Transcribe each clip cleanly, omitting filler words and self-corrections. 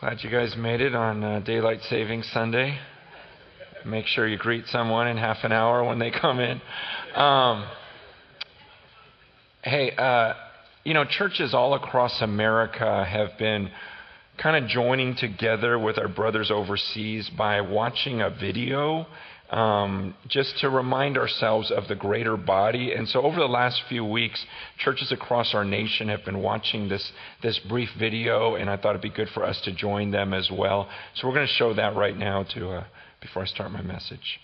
Glad you guys made it on Daylight Savings Sunday. Make sure you greet someone in half an hour when they come in. Churches all across America have been kind of joining together with our brothers overseas by watching a video just to remind ourselves of the greater body. And so over the last few weeks, churches across our nation have been watching this brief video, and I thought it'd be good for us to join them as well. So we're going to show that right now before I start my message.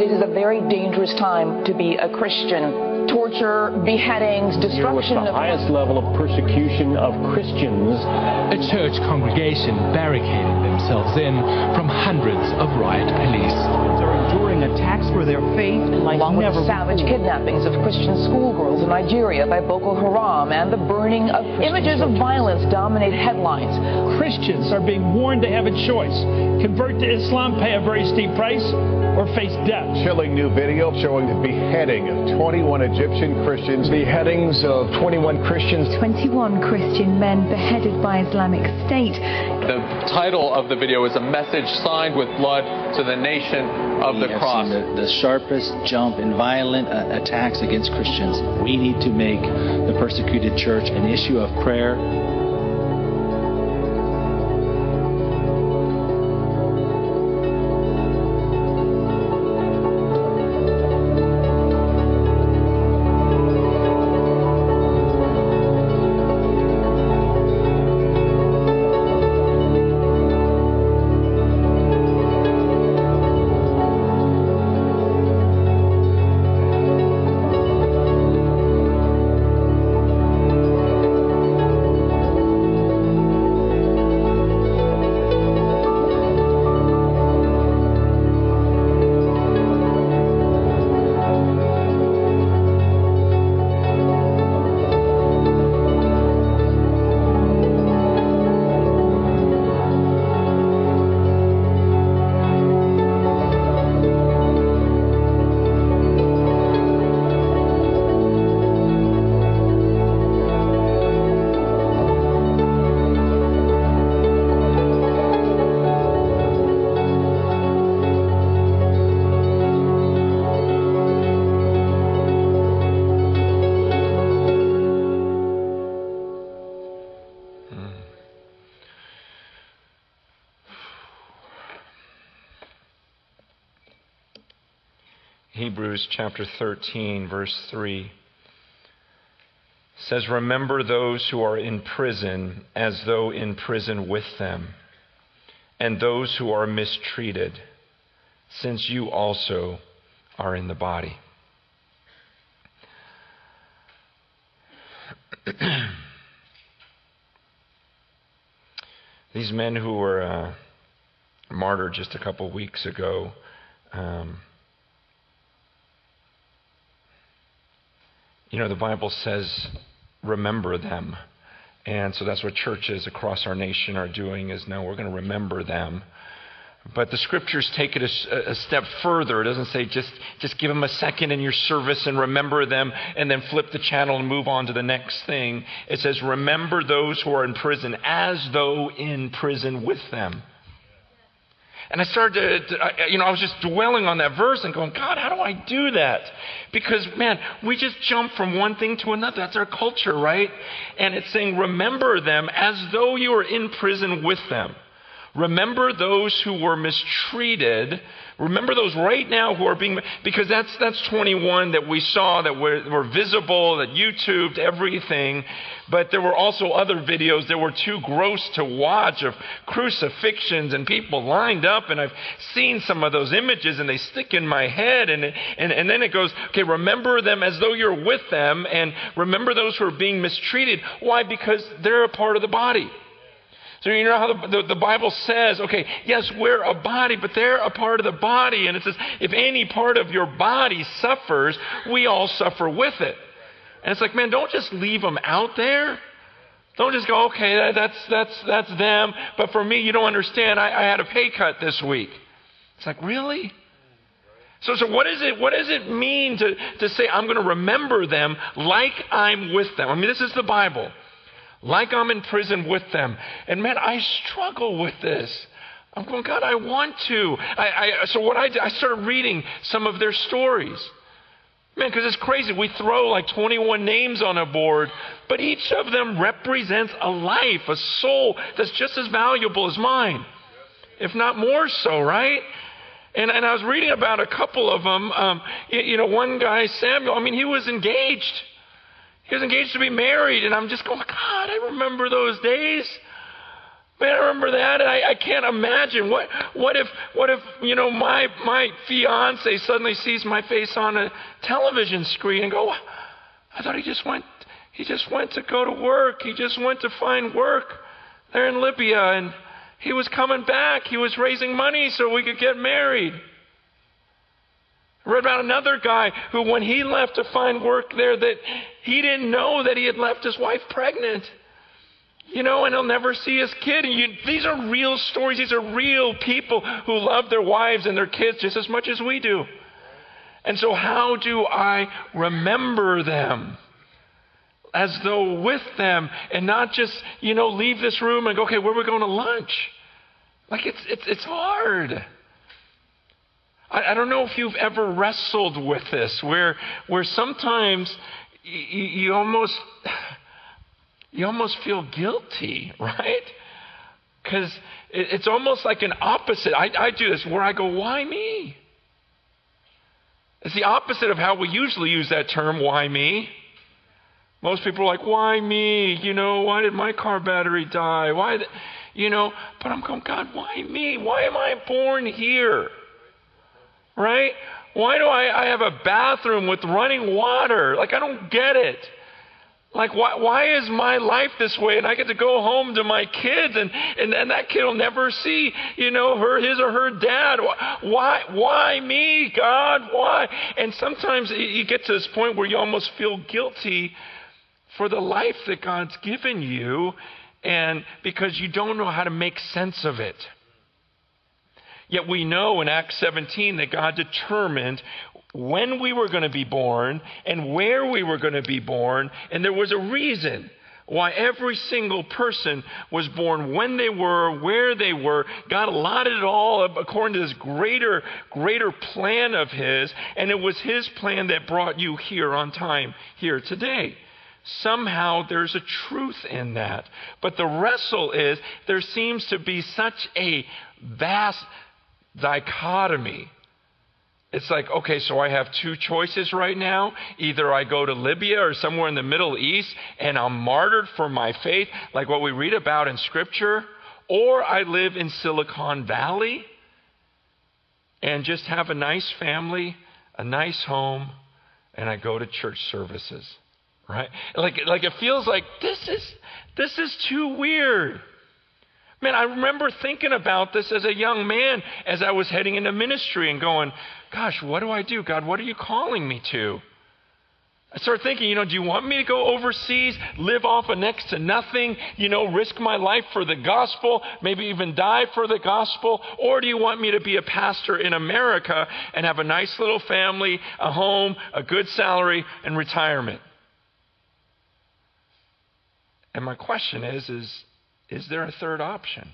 It is a very dangerous time to be a Christian. Torture, beheadings, destruction of... It was the highest level of persecution of Christians. A church congregation barricaded themselves in from hundreds of riot police. They're enduring attacks for their faith. Along with the savage kidnappings of Christian schoolgirls in Nigeria by Boko Haram and the burning of images of violence dominate headlines. Christians are being warned they have a choice. Convert to Islam, pay a very steep price, or face death. Chilling new video showing the beheading of 21 Egyptian Christians. Beheadings of 21 Christians. 21 Christian men beheaded by Islamic State. The title of the video is A Message Signed with Blood to the Nation of the Cross. The sharpest jump in violent attacks against Christians. We need to make the persecuted church an issue of prayer. Hebrews chapter 13, verse 3 says, "Remember those who are in prison as though in prison with them, and those who are mistreated, since you also are in the body." These men who were martyred just a couple weeks ago, the Bible says, remember them. And so that's what churches across our nation are doing, is now we're going to remember them. But the scriptures take it a step further. It doesn't say just give them a second in your service and remember them and then flip the channel and move on to the next thing. It says, remember those who are in prison as though in prison with them. And I started I was just dwelling on that verse and going, God, how do I do that? Because, man, we just jump from one thing to another. That's our culture, right? And it's saying, remember them as though you were in prison with them. Remember those who were mistreated. Remember those right now who are being, because that's 21 that we saw, that were visible, that YouTubed, everything. But there were also other videos that were too gross to watch, of crucifixions and people lined up. And I've seen some of those images and they stick in my head. And then it goes, okay, remember them as though you're with them, and remember those who are being mistreated. Why? Because they're a part of the body. So you know how the Bible says, okay, yes, we're a body, but they're a part of the body. And it says, if any part of your body suffers, we all suffer with it. And it's like, man, don't just leave them out there. Don't just go, okay, that's them. But for me, you don't understand. I had a pay cut this week. It's like, really? So what is it? What does it mean to say I'm going to remember them like I'm with them? I mean, this is the Bible. Like I'm in prison with them. And man, I struggle with this. I'm going, God, I want to. So what I did, I started reading some of their stories. Man, because it's crazy. We throw like 21 names on a board, but each of them represents a life, a soul that's just as valuable as mine, if not more so, right? And I was reading about a couple of them. One guy, Samuel, I mean, he was engaged. He was engaged to be married. And I'm just going, God, I remember those days. Man, I remember that. And I can't imagine what if my fiance suddenly sees my face on a television screen and go, I thought he just went to go to work. He just went to find work there in Libya, and he was coming back. He was raising money so we could get married. I read about another guy who, when he left to find work there, that he didn't know that he had left his wife pregnant. And he'll never see his kid. And these are real stories. These are real people who love their wives and their kids just as much as we do. And so how do I remember them? As though with them, and not just, leave this room and go, okay, where are we going to lunch? Like, it's hard. I don't know if you've ever wrestled with this, where sometimes you almost feel guilty, right? Because it's almost like an opposite. I do this, where I go, why me? It's the opposite of how we usually use that term, why me? Most people are like, why me? Why did my car battery die? Why, but I'm going, God, why me? Why am I born here? Right? Why do I have a bathroom with running water? Like, I don't get it. Like, why is my life this way? And I get to go home to my kids, and that kid will never see, his or her dad. Why me, God? Why? And sometimes you get to this point where you almost feel guilty for the life that God's given you, and because you don't know how to make sense of it. Yet we know in Acts 17 that God determined when we were going to be born and where we were going to be born, and there was a reason why every single person was born when they were, where they were. God allotted it all according to this greater plan of His, and it was His plan that brought you here on time, here today. Somehow there's a truth in that. But the wrestle is there seems to be such a vast dichotomy. It's like, okay, so I have two choices right now. Either I go to Libya or somewhere in the Middle East and I'm martyred for my faith, like what we read about in Scripture, or I live in Silicon Valley and just have a nice family, a nice home, and I go to church services, right? Like it feels like this is too weird. Man, I remember thinking about this as a young man as I was heading into ministry and going, gosh, what do I do? God, what are you calling me to? I started thinking, do you want me to go overseas, live off of next to nothing, risk my life for the gospel, maybe even die for the gospel? Or do you want me to be a pastor in America and have a nice little family, a home, a good salary, and retirement? And my question is there a third option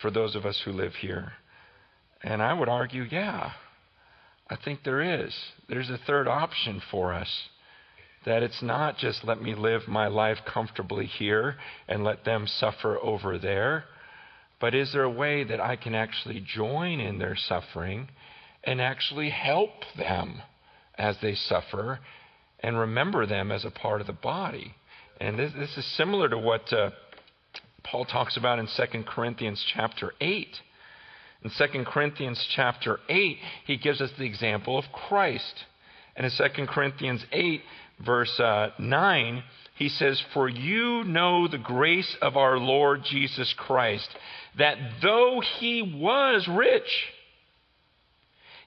for those of us who live here? And I would argue, yeah, I think there is. There's a third option for us, that it's not just let me live my life comfortably here and let them suffer over there, but is there a way that I can actually join in their suffering and actually help them as they suffer and remember them as a part of the body? And this is similar to what Paul talks about in 2 Corinthians chapter 8. In 2 Corinthians chapter 8, he gives us the example of Christ. And in 2 Corinthians 8, verse 9, he says, "For you know the grace of our Lord Jesus Christ, that though he was rich,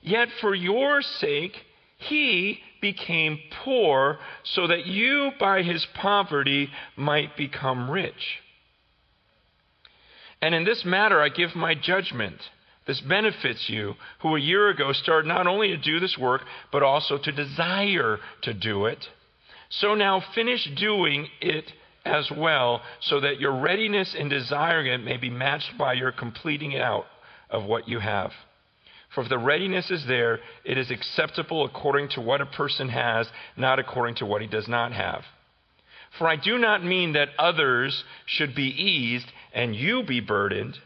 yet for your sake he became poor, so that you by his poverty might become rich. And in this matter I give my judgment, This benefits you who a year ago started not only to do this work, but also to desire to do it. So now finish doing it as well, so that your readiness in desiring it may be matched by your completing out of what you have. For if the readiness is there, it is acceptable according to what a person has, not according to what he does not have. For I do not mean that others should be eased and you be burdened,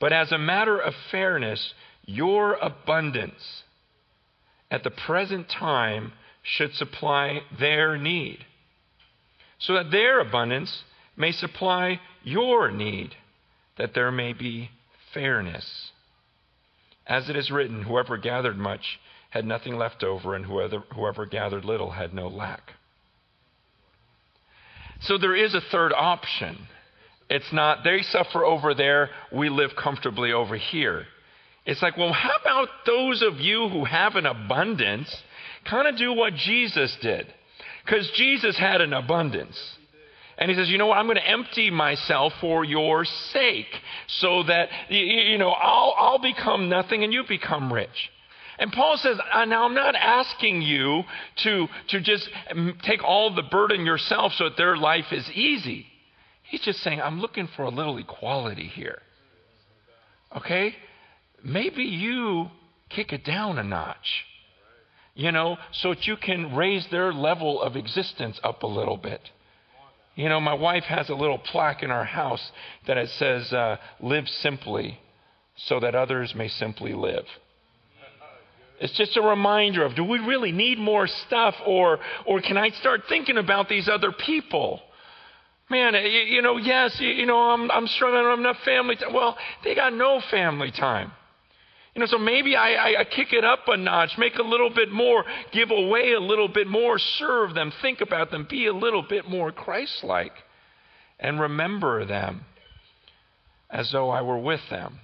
but as a matter of fairness, your abundance at the present time should supply their need, so that their abundance may supply your need, that there may be fairness. As it is written, whoever gathered much had nothing left over, and whoever gathered little had no lack. So there is a third option. It's not, they suffer over there, we live comfortably over here. It's like, well, how about those of you who have an abundance kind of do what Jesus did? Because Jesus had an abundance. And he says, you know what, I'm going to empty myself for your sake so that, you know, I'll become nothing and you become rich. And Paul says, now I'm not asking you to just take all the burden yourself so that their life is easy. He's just saying, I'm looking for a little equality here. Okay? Maybe you kick it down a notch, you know, so that you can raise their level of existence up a little bit. You know, my wife has a little plaque in our house that it says, live simply so that others may simply live. It's just a reminder of, do we really need more stuff, or can I start thinking about these other people? Man, you know, yes, you know, I'm struggling, I don't have enough family time. Well, they got no family time. You know, so maybe I kick it up a notch, make a little bit more, give away a little bit more, serve them, think about them, be a little bit more Christ-like, and remember them as though I were with them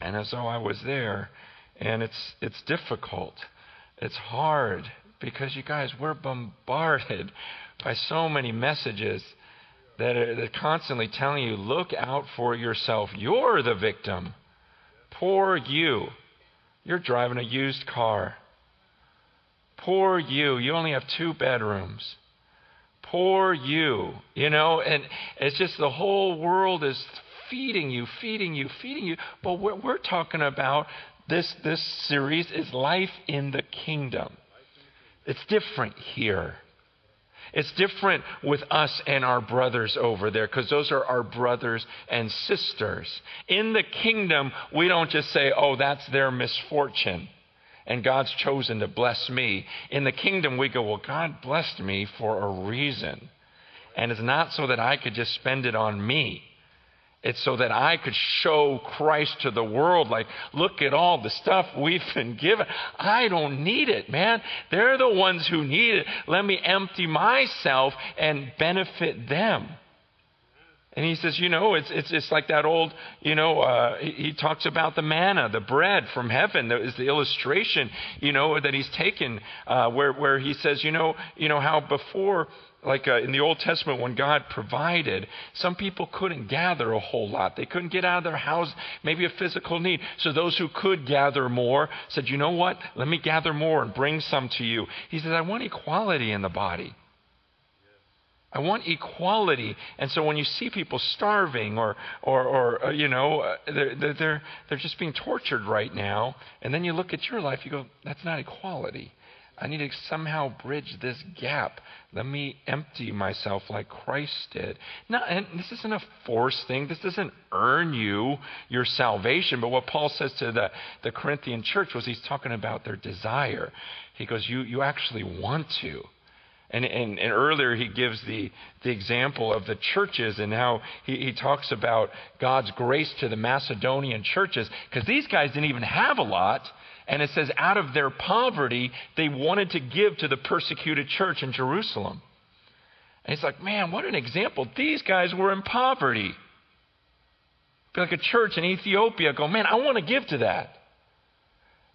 and as though I was there. And it's difficult. It's hard because, you guys, we're bombarded by so many messages that are constantly telling you, look out for yourself. You're the victim. Poor you. You're driving a used car. Poor you. You only have 2 bedrooms. Poor you. You know, and it's just the whole world is feeding you. But we're talking about this series is life in the kingdom. It's different here. It's different with us and our brothers over there, because those are our brothers and sisters. In the kingdom, we don't just say, oh, that's their misfortune, and God's chosen to bless me. In the kingdom, we go, well, God blessed me for a reason. And it's not so that I could just spend it on me. It's so that I could show Christ to the world, like, look at all the stuff we've been given. I don't need it, man. They're the ones who need it. Let me empty myself and benefit them. And he says, you know, it's like that old, you know, he talks about the manna, the bread from heaven. That is the illustration, you know, that he's taken where he says, you know how before, like in the Old Testament, when God provided, some people couldn't gather a whole lot. They couldn't get out of their house, maybe a physical need. So those who could gather more said, you know what, let me gather more and bring some to you. He says, I want equality in the body. I want equality. And so when you see people starving or you know, they're just being tortured right now, and then you look at your life, you go, that's not equality. I need to somehow bridge this gap. Let me empty myself like Christ did. Now, and this isn't a forced thing. This doesn't earn you your salvation. But what Paul says to the Corinthian church was, he's talking about their desire. He goes, you actually want to. And earlier he gives the example of the churches and how he talks about God's grace to the Macedonian churches, because these guys didn't even have a lot. And it says out of their poverty, they wanted to give to the persecuted church in Jerusalem. And it's like, man, what an example. These guys were in poverty. It'd be like a church in Ethiopia go, man, I want to give to that.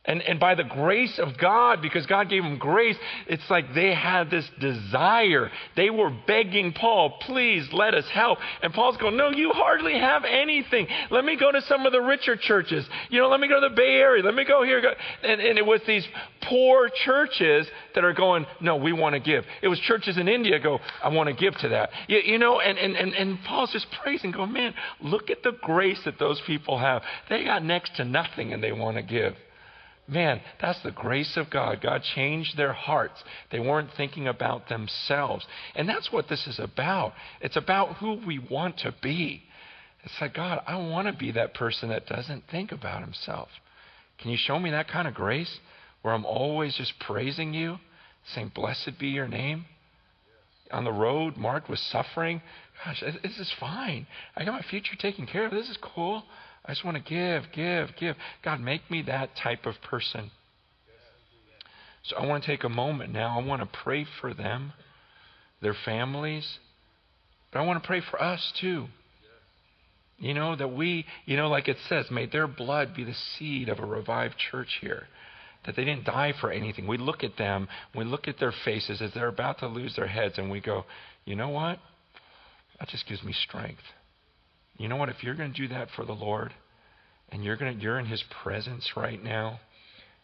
And by the grace of God, because God gave them grace, it's like they had this desire. They were begging Paul, please let us help. And Paul's going, no, you hardly have anything. Let me go to some of the richer churches. You know, let me go to the Bay Area. Let me go here. And it was these poor churches that are going, no, we want to give. It was churches in India go, I want to give to that. And Paul's just praising, going, man, look at the grace that those people have. They got next to nothing and they want to give. Man, that's the grace of God. God changed their hearts. They weren't thinking about themselves. And that's what this is about. It's about who we want to be. It's like, God, I want to be that person that doesn't think about himself. Can you show me that kind of grace where I'm always just praising you, saying, blessed be your name? On the road marked with suffering. Gosh, this is fine. I got my future taken care of. This is cool. I just want to give. God, make me that type of person. So I want to take a moment now. I want to pray for them, their families. But I want to pray for us too. You know, that we, you know, like it says, may their blood be the seed of a revived church here. That they didn't die for anything. We look at them, we look at their faces as they're about to lose their heads, and we go, you know what? That just gives me strength. You know what? If you're going to do that for the Lord, and you're in His presence right now,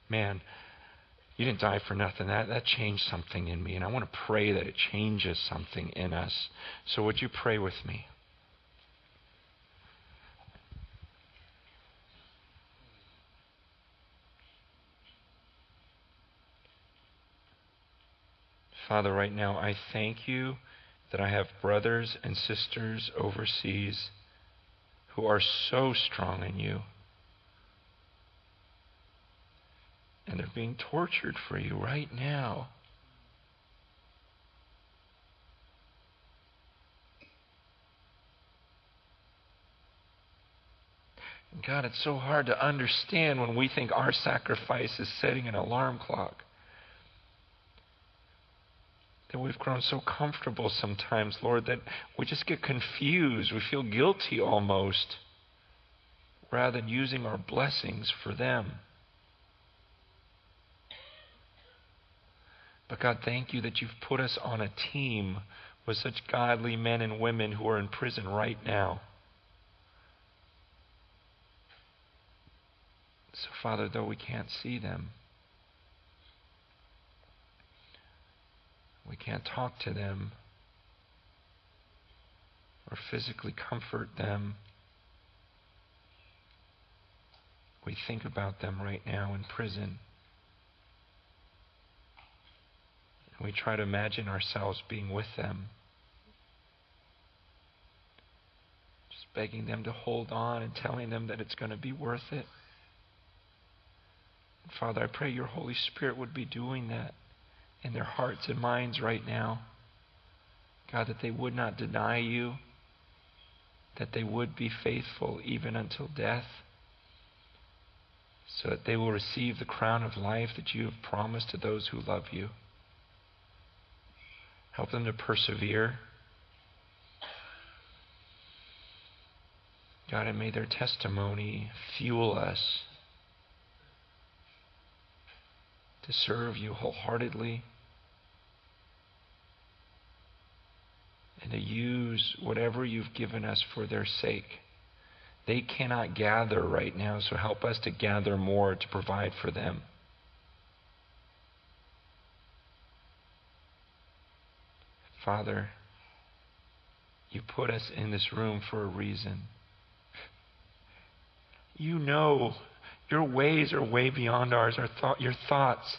man, you didn't die for nothing. That changed something in me, and I want to pray that it changes something in us. So would you pray with me? Father, right now, I thank you that I have brothers and sisters overseas who are so strong in you. And they're being tortured for you right now. And God, it's so hard to understand when we think our sacrifice is setting an alarm clock. That we've grown so comfortable sometimes, Lord, that we just get confused. We feel guilty almost, rather than using our blessings for them. But God, thank you that you've put us on a team with such godly men and women who are in prison right now. So, Father, though we can't see them, we can't talk to them or physically comfort them, we think about them right now in prison. And we try to imagine ourselves being with them. Just begging them to hold on and telling them that it's going to be worth it. And Father, I pray your Holy Spirit would be doing that in their hearts and minds right now. God, that they would not deny you, that they would be faithful even until death, so that they will receive the crown of life that you have promised to those who love you. Help them to persevere. God, and may their testimony fuel us to serve you wholeheartedly, and to use whatever you've given us for their sake. They cannot gather right now, so help us to gather more to provide for them. Father, you put us in this room for a reason. You know your ways are way beyond ours, your thoughts.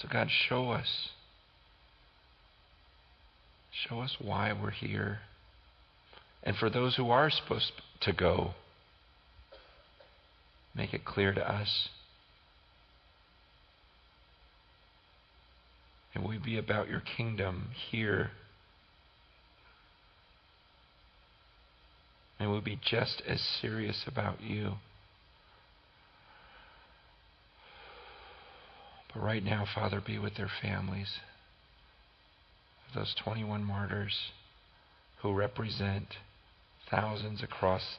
So God, show us. Show us why we're here. And for those who are supposed to go, make it clear to us. And we be about your kingdom here. And we'll be just as serious about you. But right now, Father, be with their families, those 21 martyrs who represent thousands across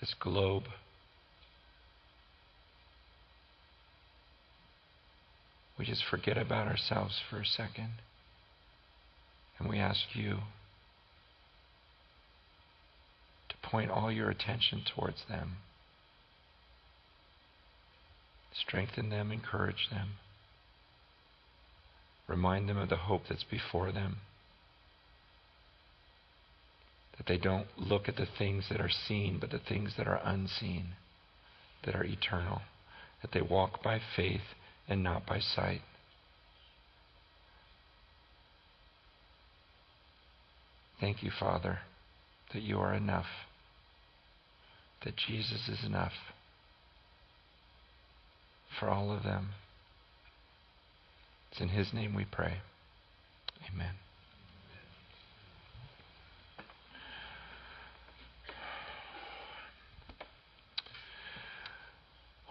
this globe. We just forget about ourselves for a second, and we ask you to point all your attention towards them. Strengthen them, encourage them, remind them of the hope that's before them, that they don't look at the things that are seen, but the things that are unseen, that are eternal, that they walk by faith and not by sight. Thank you, Father, that you are enough, that Jesus is enough for all of them. It's in his name we pray. Amen.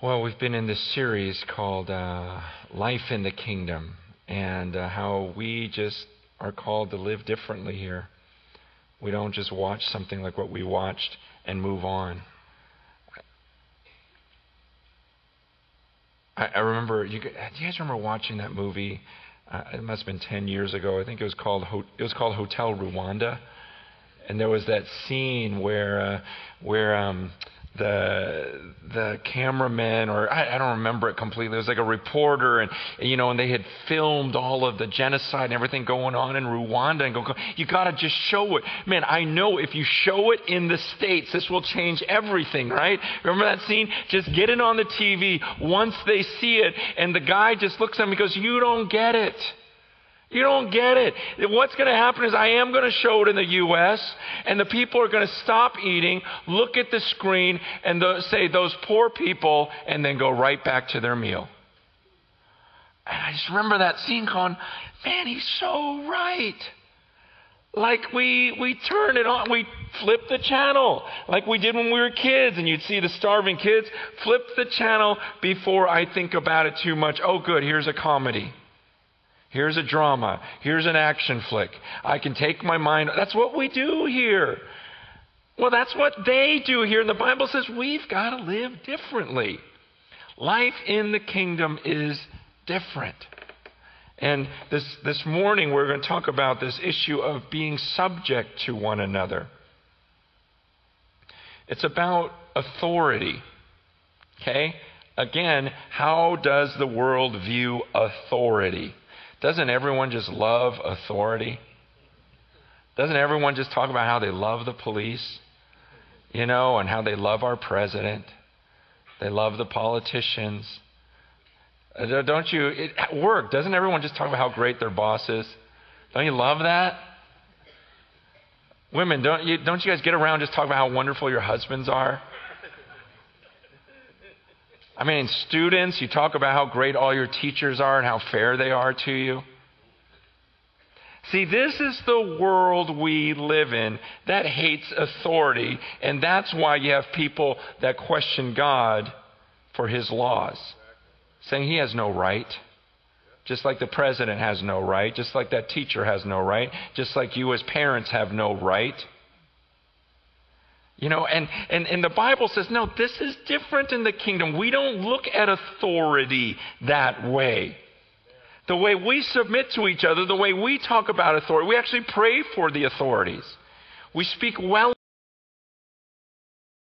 Well, we've been in this series called Life in the Kingdom, and how we just are called to live differently here. We don't just watch something like what we watched and move on. I remember, do you guys remember watching that movie? It must have been 10 years ago. I think it was called Hotel Rwanda, and there was that scene where the cameraman, or I don't remember it completely. It was like a reporter, and they had filmed all of the genocide and everything going on in Rwanda, and go, you got to just show it, man. I know if you show it in the States, this will change everything, right? Remember that scene? Just get it on the TV once they see it, and the guy just looks at him and goes, "You don't get it. You don't get it. What's going to happen is I am going to show it in the U.S. and the people are going to stop eating, look at the screen, and say those poor people, and then go right back to their meal." And I just remember that scene going, man, he's so right. Like we turn it on, we flip the channel like we did when we were kids, and you'd see the starving kids, flip the channel before I think about it too much. Oh, good, here's a comedy. Here's a drama. Here's an action flick. I can take my mind. That's what we do here. Well, that's what they do here. And the Bible says we've got to live differently. Life in the kingdom is different. And this morning we're going to talk about this issue of being subject to one another. It's about authority. Okay? Again, how does the world view authority? Doesn't everyone just love authority? Doesn't everyone just talk about how they love the police, and how they love our president? They love the politicians. Don't you? At work, doesn't everyone just talk about how great their boss is? Don't you love that? Women, don't you guys get around just talk about how wonderful your husbands are? I mean, students, you talk about how great all your teachers are and how fair they are to you. See, this is the world we live in that hates authority, and that's why you have people that question God for his laws, saying he has no right, just like the president has no right, just like that teacher has no right, just like you as parents have no right. And the Bible says, no, this is different in the kingdom. We don't look at authority that way. The way we submit to each other, the way we talk about authority, we actually pray for the authorities. We speak well